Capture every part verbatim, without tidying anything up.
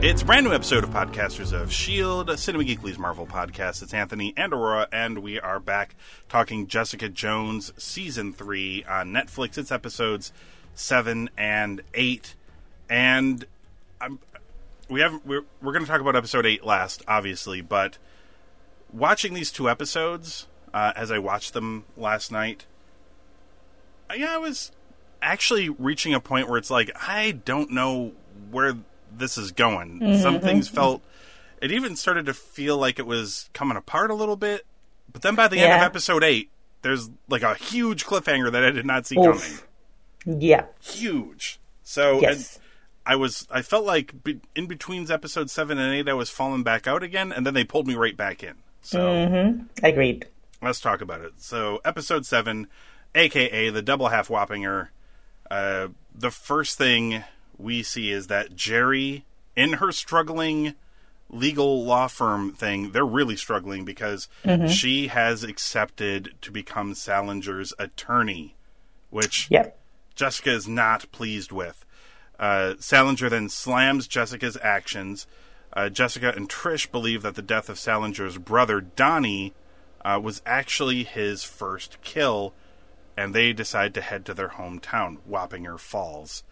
It's a brand new episode of Podcasters of S H I E L D, Cinema Geekly's Marvel podcast. It's Anthony and Aurora, and we are back talking Jessica Jones Season three on Netflix. It's episodes seven and eight, and I'm, we haven't, we're, we're going to talk about episode eight last, obviously, but watching these two episodes, uh, as I watched them last night, yeah, I was actually reaching a point where it's like, I don't know where this is going. Mm-hmm. Some things felt, it even started to feel like it was coming apart a little bit, but then by the yeah. end of episode eight, there's like a huge cliffhanger that I did not see Oof. coming. Yeah. Huge. So yes. and I was, I felt like be, in between episode seven and eight, I was falling back out again, and then they pulled me right back in. So mm-hmm. agreed. Let's talk about it. So episode seven, A K A the double half Wappinger, uh, the first thing we see is that Jerry, in her struggling legal law firm thing, they're really struggling because mm-hmm. she has accepted to become Salinger's attorney, which yep. Jessica is not pleased with. Uh, Salinger then slams Jessica's actions. Uh, Jessica and Trish believe that the death of Salinger's brother, Donnie, uh, was actually his first kill, and they decide to head to their hometown, Wappinger Falls,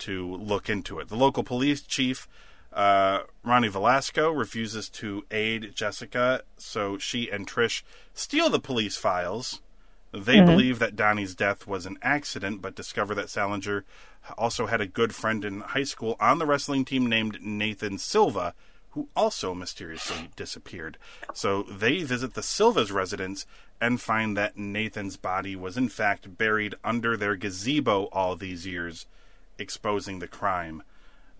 to look into it. The local police chief, uh, Ronnie Velasco, refuses to aid Jessica, so she and Trish steal the police files. They mm-hmm. believe that Donnie's death was an accident, but discover that Salinger also had a good friend in high school on the wrestling team named Nathan Silva, who also mysteriously disappeared. So they visit the Silva's residence and find that Nathan's body was in fact buried under their gazebo all these years, exposing the crime.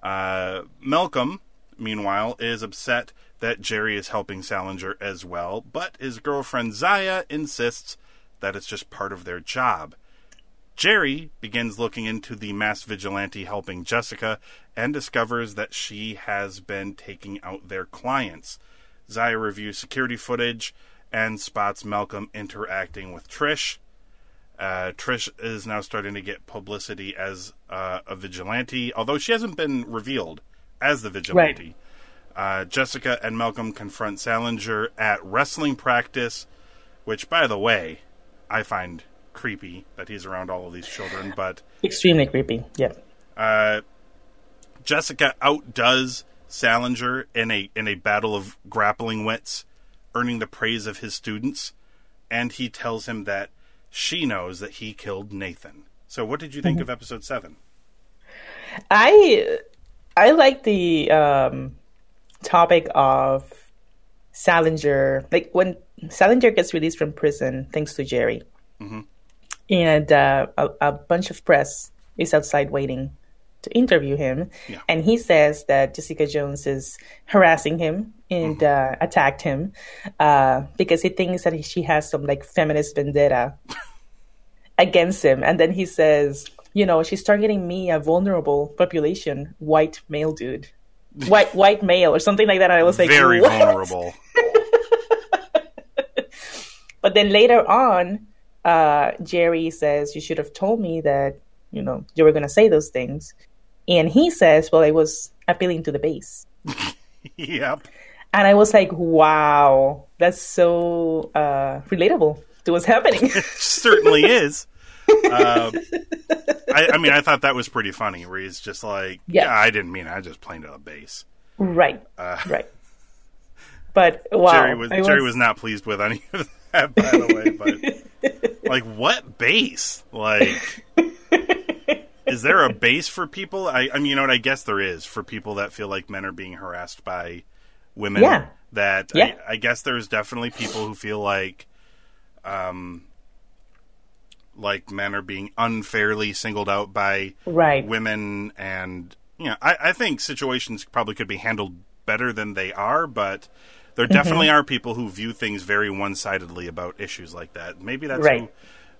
Uh, Malcolm, meanwhile, is upset that Jerry is helping Salinger as well, but his girlfriend Zaya insists that it's just part of their job. Jerry begins looking into the mass vigilante helping Jessica and discovers that she has been taking out their clients. Zaya reviews security footage and spots Malcolm interacting with Trish. Uh, Trish is now starting to get publicity as uh, a vigilante, although she hasn't been revealed as the vigilante. Right. Uh, Jessica and Malcolm confront Salinger at wrestling practice, which, by the way, I find creepy that he's around all of these children. But extremely creepy, yeah. Uh, Jessica outdoes Salinger in a in a battle of grappling wits, earning the praise of his students, and he tells him that she knows that he killed Nathan. So what did you think mm-hmm. of episode seven? I I like the um, topic of Salinger. Like when Salinger gets released from prison, thanks to Jerry, mm-hmm. and uh, a, a bunch of press is outside waiting to interview him. Yeah. And he says that Jessica Jones is harassing him and mm-hmm. uh, attacked him uh, because he thinks that he, she has some like feminist vendetta against him. And then he says, you know, she's targeting me, a vulnerable population, white male dude, white white male or something like that. And I was like, very what? vulnerable. But then later on, uh, Jerry says, you should have told me that, you know, you were going to say those things. And he says, well, I was appealing to the base. Yep. And I was like, wow, that's so uh, relatable to what's happening. It certainly is. uh, I, I mean, I thought that was pretty funny, where he's just like, yeah, yeah I didn't mean it. I just played to the base. Right, uh, right. But, wow. Jerry was, was... Jerry was not pleased with any of that, by the way. But, like, what base? Like... Is there a base for people? I, I mean, you know what? I guess there is for people that feel like men are being harassed by women. Yeah. That yeah. I, I guess there's definitely people who feel like, um, like men are being unfairly singled out by right. women, and you know, I, I think situations probably could be handled better than they are, but there definitely mm-hmm. are people who view things very one-sidedly about issues like that. Maybe that's right. who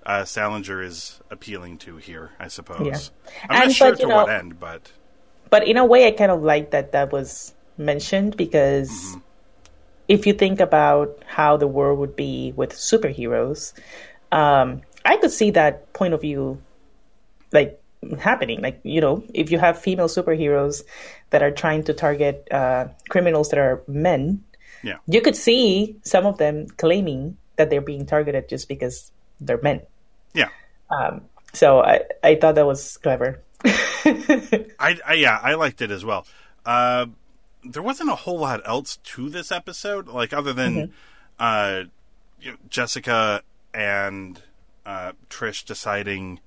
uh, Salinger is appealing to here, I suppose. Yeah. I'm and, not sure but, to know, what end, but... But in a way, I kind of like that that was mentioned, because mm-hmm. if you think about how the world would be with superheroes, um, I could see that point of view, like, happening. Like, you know, if you have female superheroes that are trying to target uh, criminals that are men... Yeah. You could see some of them claiming that they're being targeted just because they're men. Yeah. Um, so I, I thought that was clever. I, I yeah, I liked it as well. Uh, there wasn't a whole lot else to this episode, like other than mm-hmm. uh, you know, Jessica and uh, Trish deciding,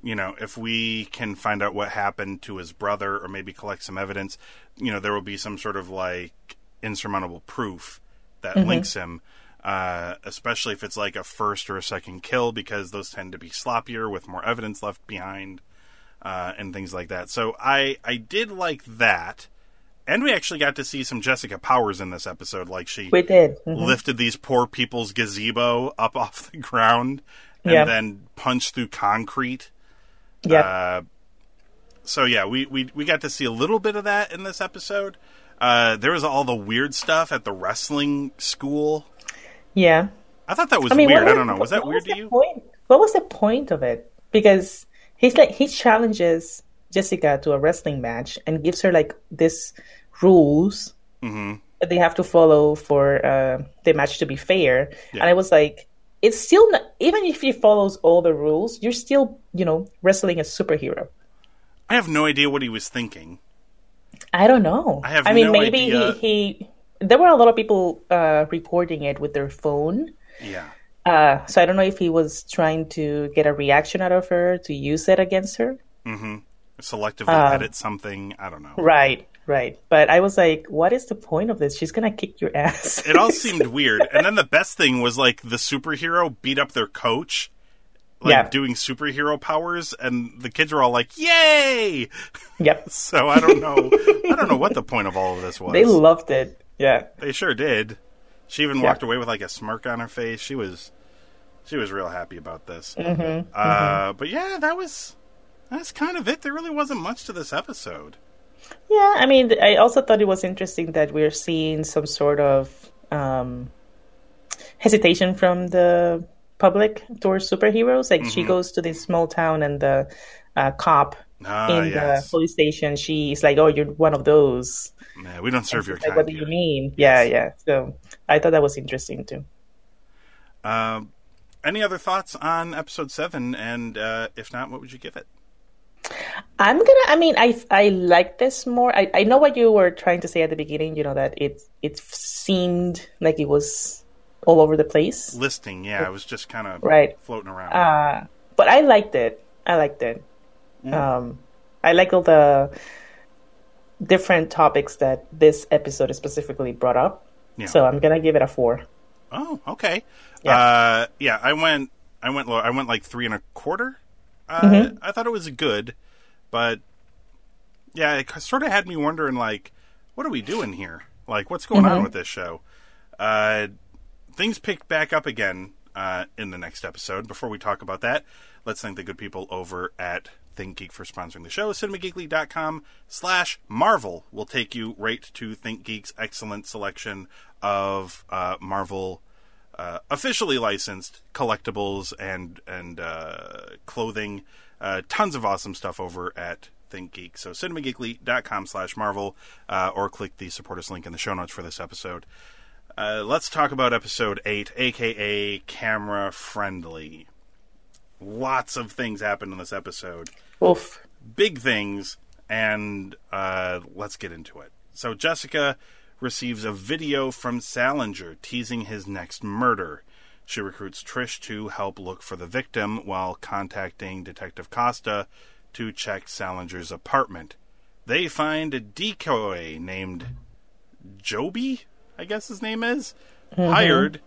you know, if we can find out what happened to his brother or maybe collect some evidence, you know, there will be some sort of like insurmountable proof that mm-hmm. links him, uh, especially if it's like a first or a second kill, because those tend to be sloppier with more evidence left behind, uh, and things like that. So I, I did like that. And we actually got to see some Jessica Powers in this episode. Like she we did. Mm-hmm. lifted these poor people's gazebo up off the ground and yep. then punched through concrete. Yeah. Uh, so yeah, we, we, we got to see a little bit of that in this episode. Uh, there was all the weird stuff at the wrestling school. Yeah. I thought that was I mean, weird. Was, I don't know. Was that weird was to you? Point? What was the point of it? Because he's like, he challenges Jessica to a wrestling match and gives her like this rules mm-hmm. that they have to follow for uh, the match to be fair. Yeah. And I was like, it's still not, even if he follows all the rules, you're still, you know, wrestling a superhero. I have no idea what he was thinking. I don't know. I have I mean, no maybe idea. He, he. There were a lot of people uh, recording it with their phone. Yeah. Uh, so I don't know if he was trying to get a reaction out of her to use it against her. Mm-hmm. Selectively uh, edit something. I don't know. Right, right. But I was like, what is the point of this? She's going to kick your ass. It all seemed weird. And then the best thing was, like, the superhero beat up their coach, like, yeah. doing superhero powers, and the kids were all like, yay! Yep. So I don't know. I don't know what the point of all of this was. They loved it. Yeah. They sure did. She even yeah. walked away with, like, a smirk on her face. She was she was real happy about this. Mm-hmm. Uh, mm-hmm. But, yeah, that was that's kind of it. There really wasn't much to this episode. Yeah, I mean, I also thought it was interesting that we're seeing some sort of um, hesitation from the public towards superheroes. Like mm-hmm. she goes to this small town and the uh, cop ah, in yes. the police station, she's like, oh, you're one of those. Man, we don't serve your like, kind. What do you mean? Yes. Yeah, yeah. So I thought that was interesting too. Um, any other thoughts on episode seven? And uh, if not, what would you give it? I'm going to, I mean, I, I like this more. I, I know what you were trying to say at the beginning, you know, that it it seemed like it was all over the place. Listing, yeah. It was just kind of right. floating around. Uh, but I liked it. I liked it. Mm. Um, I like all the different topics that this episode specifically brought up. Yeah. So I'm going to give it a four. Oh, okay. Yeah. Uh, yeah, I went I went low. I went like three and a quarter. Uh, mm-hmm. I thought it was good, but yeah, it sort of had me wondering, like, what are we doing here? Like, what's going mm-hmm. on with this show? Uh Things picked back up again uh, in the next episode. Before we talk about that, let's thank the good people over at Think Geek for sponsoring the show. cinemageekly.com slash Marvel will take you right to Think Geek's excellent selection of uh, Marvel uh, officially licensed collectibles and, and uh, clothing. Uh, tons of awesome stuff over at Think Geek. So cinemageekly.com slash Marvel uh, or click the support us link in the show notes for this episode. Uh, let's talk about episode eight, a k a. Camera Friendly. Lots of things happened in this episode. Oof. Big things, and uh, let's get into it. So Jessica receives a video from Salinger teasing his next murder. She recruits Trish to help look for the victim while contacting Detective Costa to check Salinger's apartment. They find a decoy named Joby, I guess his name is, mm-hmm. hired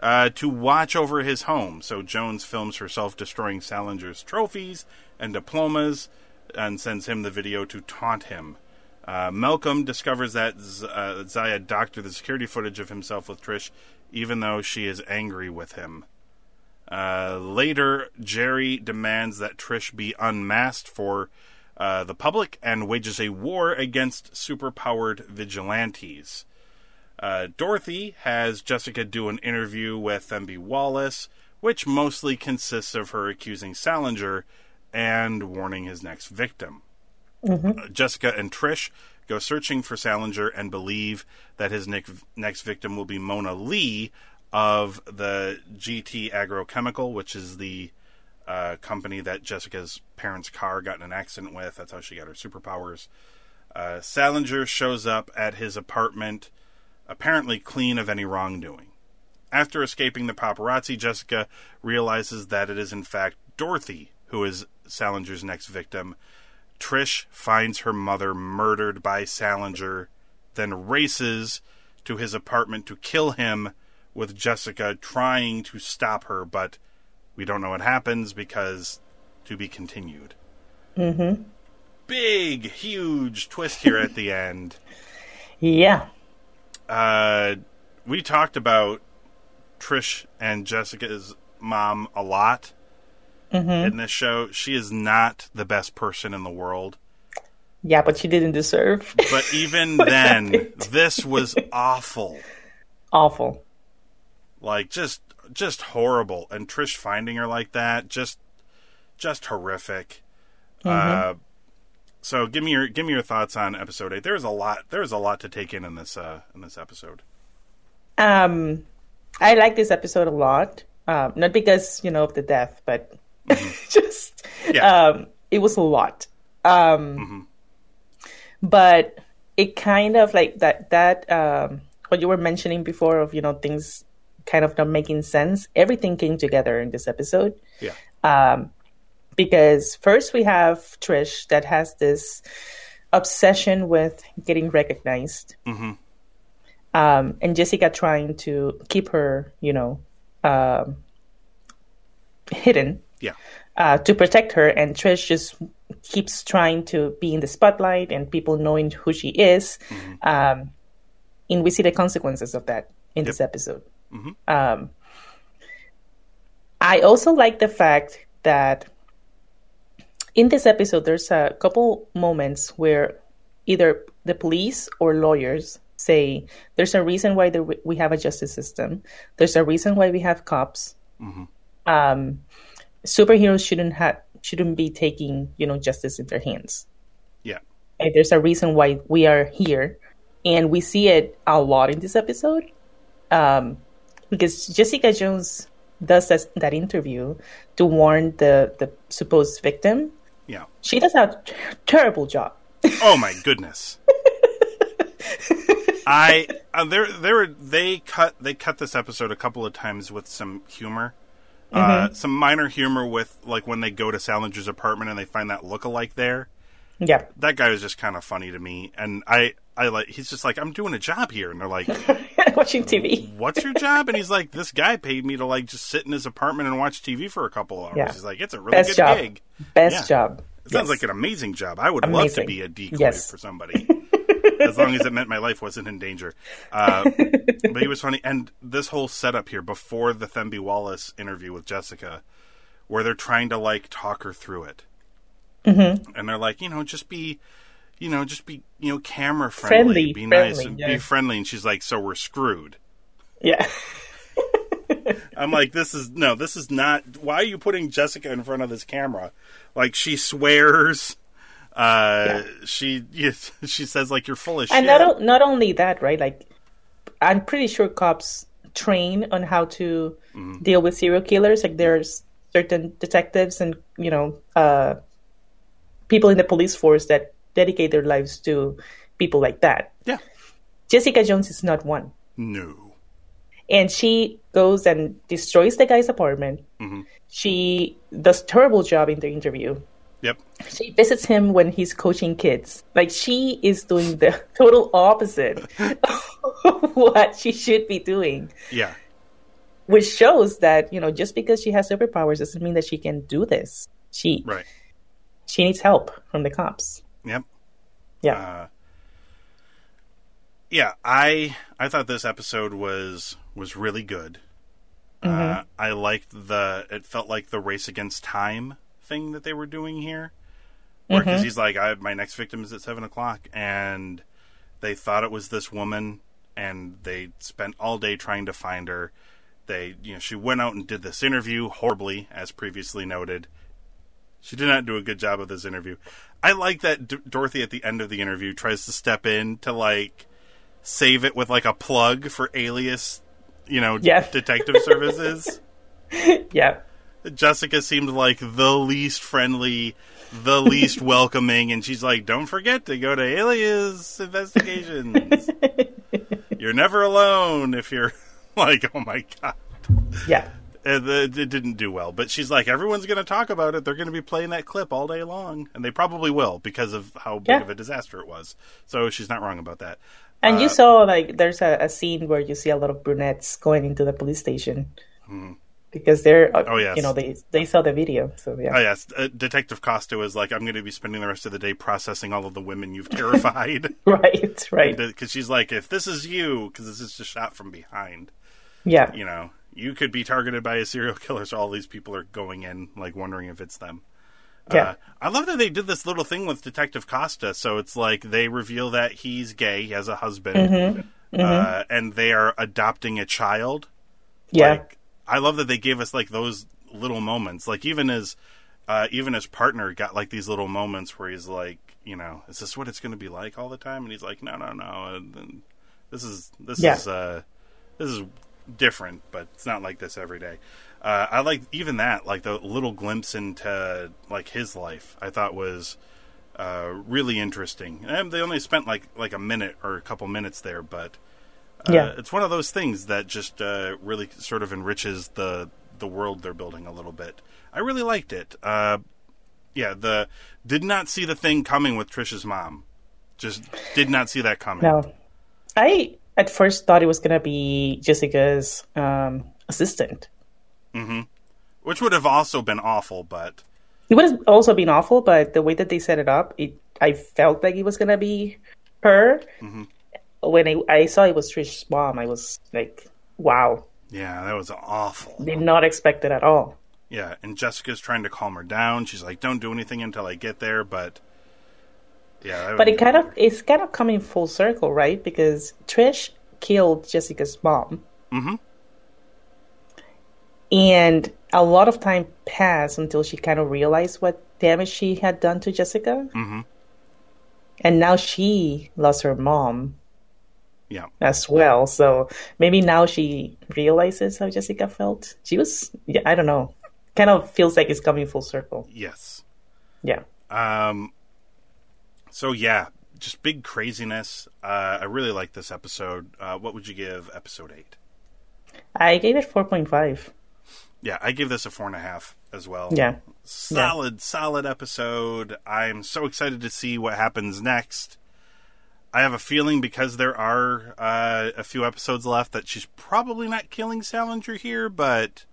uh, to watch over his home. So Jones films herself destroying Salinger's trophies and diplomas and sends him the video to taunt him. Uh, Malcolm discovers that Z- uh, Zaya doctored the security footage of himself with Trish, even though she is angry with him. Uh, later, Jerry demands that Trish be unmasked for uh, the public and wages a war against superpowered vigilantes. Uh, Dorothy has Jessica do an interview with M B Wallace, which mostly consists of her accusing Salinger and warning his next victim. Mm-hmm. Uh, Jessica and Trish go searching for Salinger and believe that his ne- next victim will be Mona Lee of the G T Agrochemical, which is the uh, company that Jessica's parents' car got in an accident with. That's how she got her superpowers. Uh, Salinger shows up at his apartment, apparently clean of any wrongdoing. After escaping the paparazzi, Jessica realizes that it is in fact Dorothy who is Salinger's next victim. Trish finds her mother murdered by Salinger, then races to his apartment to kill him, with Jessica trying to stop her, but we don't know what happens because to be continued. Mm-hmm. Big, huge twist here at the end. Yeah. Uh, we talked about Trish and Jessica's mom a lot mm-hmm. in this show. She is not the best person in the world. Yeah, but she didn't deserve. But even then, this was awful. Awful. Like, just just horrible. And Trish finding her like that, just just horrific. Mm-hmm. Uh, so give me your give me your thoughts on episode eight. There's a lot there's a lot to take in in this uh, in this episode. Um, I like this episode a lot. Um, not because, you know, of the death, but mm-hmm. just yeah. um, it was a lot. Um, mm-hmm. But it kind of like that that um, what you were mentioning before of, you know, things kind of not making sense. Everything came together in this episode. Yeah. Um, because first we have Trish that has this obsession with getting recognized. Mm-hmm. Um, and Jessica trying to keep her, you know, um, hidden. Yeah. Uh, to protect her. And Trish just keeps trying to be in the spotlight and people knowing who she is. Mm-hmm. Um, and we see the consequences of that in yep. this episode. Mm-hmm. Um, I also like the fact that in this episode, there's a couple moments where either the police or lawyers say, there's a reason why there w- we have a justice system. There's a reason why we have cops. Mm-hmm. Um, superheroes shouldn't have, shouldn't be taking, you know, justice in their hands. Yeah. And there's a reason why we are here. And we see it a lot in this episode. Um, Because Jessica Jones does that, that interview to warn the, the supposed victim. Yeah. She does a ter- terrible job. Oh, my goodness. I uh, there there they cut they cut this episode a couple of times with some humor. Mm-hmm. Uh, some minor humor with, like, when they go to Salinger's apartment and they find that lookalike there. Yeah. That guy was just kind of funny to me. And I, I like, he's just like, I'm doing a job here. And they're like, watching T V. What's your job? And he's like, this guy paid me to, like, just sit in his apartment and watch T V for a couple hours. Yeah. He's like, it's a really Best good job. gig. Best yeah. job. It yes. sounds like an amazing job. I would amazing. love to be a decoy yes. for somebody. As long as it meant my life wasn't in danger. Uh, but he was funny. And this whole setup here before the Thembi Wallace interview with Jessica, where they're trying to, like, talk her through it. Mm-hmm. And they're like, you know, just be, you know, just be, you know, camera friendly, friendly be friendly, nice, and yeah. be friendly. And she's like, so we're screwed. Yeah. I'm like, this is, no, this is not, why are you putting Jessica in front of this camera? Like, she swears, uh, yeah. she, she says, like, you're full of shit. And not, not only that, right? Like, I'm pretty sure cops train on how to mm-hmm. deal with serial killers. Like, there's certain detectives and, you know, uh, people in the police force that dedicate their lives to people like that. Yeah. Jessica Jones is not one. No. And she goes and destroys the guy's apartment. Mm-hmm. She does a terrible job in the interview. Yep. She visits him when he's coaching kids. Like, she is doing the total opposite of what she should be doing. Yeah. Which shows that, you know, just because she has superpowers doesn't mean that she can do this. She right. She needs help from the cops. Yep. Yeah. Uh, yeah, I I thought this episode was was really good. Mm-hmm. Uh, I liked the, it felt like the race against time thing that they were doing here. Because mm-hmm. he's like, I, my next victim is at seven o'clock. And they thought it was this woman. And they spent all day trying to find her. They, you know, she went out and did this interview horribly, as previously noted. She did not do a good job of this interview. I like that D- Dorothy at the end of the interview tries to step in to, like, save it with, like, a plug for Alias, you know, yeah. detective services. Yeah. Jessica seemed like the least friendly, the least welcoming, and she's like, don't forget to go to Alias Investigations. You're never alone if you're... Like, oh my God. Yeah. It, it didn't do well. But she's like, everyone's going to talk about it. They're going to be playing that clip all day long. And they probably will because of how big yeah. of a disaster it was. So she's not wrong about that. And uh, you saw, like, there's a, a scene where you see a lot of brunettes going into the police station. Hmm. Because they're, oh, yes. you know, they they saw the video. So, yeah. Oh, yes. Uh, Detective Costa was like, I'm going to be spending the rest of the day processing all of the women you've terrified. Right, right. Because she's like, if this is you, because this is just shot from behind. Yeah. You know, you could be targeted by a serial killer, so all these people are going in, like, wondering if it's them. Yeah. Uh, I love that they did this little thing with Detective Costa. So it's like they reveal that he's gay, he has a husband, mm-hmm. Uh, mm-hmm. and they are adopting a child. Yeah. Like, I love that they gave us, like, those little moments. Like, even his, uh, even his partner got, like, these little moments where he's like, you know, is this what it's going to be like all the time? And he's like, no, no, no. And, and this is, this yeah. is, uh, this is different, but it's not like this every day. Uh, I like even that, like, the little glimpse into, like, his life, I thought was uh, really interesting. And they only spent, like, like a minute or a couple minutes there, but... Uh, yeah. It's one of those things that just uh, really sort of enriches the the world they're building a little bit. I really liked it. Uh, yeah, the did not see the thing coming with Trish's mom. Just did not see that coming. No. I at first thought it was going to be Jessica's um, assistant. Mm-hmm. Which would have also been awful, but... It would have also been awful, but the way that they set it up, it I felt like it was going to be her. Mm-hmm. When I, I saw it was Trish's mom, I was like, wow. Yeah, that was awful. Did not expect it at all. Yeah, and Jessica's trying to calm her down. She's like, don't do anything until I get there, but... yeah. But it kind of, it's kind of coming full circle, right? Because Trish killed Jessica's mom. Mm-hmm. And a lot of time passed until she kind of realized what damage she had done to Jessica. Mm-hmm. And now she lost her mom. Yeah. As well. So maybe now she realizes how Jessica felt. She was, yeah, I don't know. Kind of feels like it's coming full circle. Yes. Yeah. Um. So, yeah, just big craziness. Uh, I really like this episode. Uh, what would you give episode eight? I gave it four point five. Yeah, I give this a four point five as well. Yeah. Solid, yeah. solid episode. I'm so excited to see what happens next. I have a feeling because there are uh, a few episodes left that she's probably not killing Salinger here, but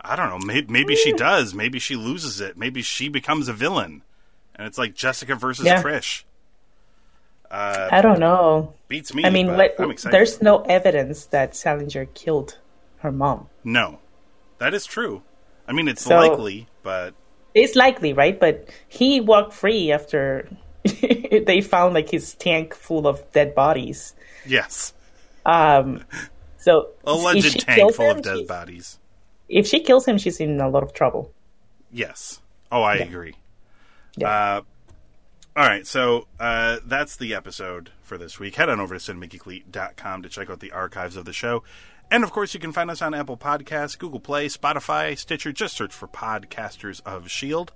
I don't know. Maybe, maybe she does. Maybe she loses it. Maybe she becomes a villain. And it's like Jessica versus yeah. Trish. Uh, I don't know. Beats me. I mean, let, I'm excited. There's no evidence that Salinger killed her mom. No, that is true. I mean, it's so, likely, but. It's likely, right? But he walked free after. They found, like, his tank full of dead bodies. Yes. Um. So alleged tank full him, of dead bodies. If she kills him, she's in a lot of trouble. Yes. Oh, I yeah. agree. Yeah. Uh, all right. So uh, that's the episode for this week. Head on over to cinema geekly dot com to check out the archives of the show. And, of course, you can find us on Apple Podcasts, Google Play, Spotify, Stitcher. Just search for Podcasters of S H I E L D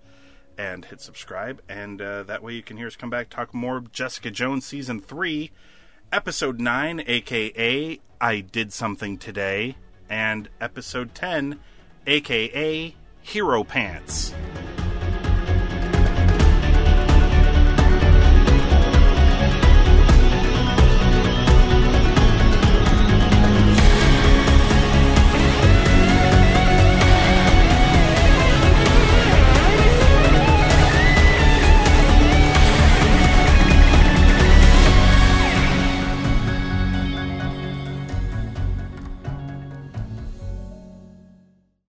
and hit subscribe, and uh, that way you can hear us come back, talk more Jessica Jones Season three, Episode nine, a k a. I Did Something Today, and Episode ten, a k a. Hero Pants.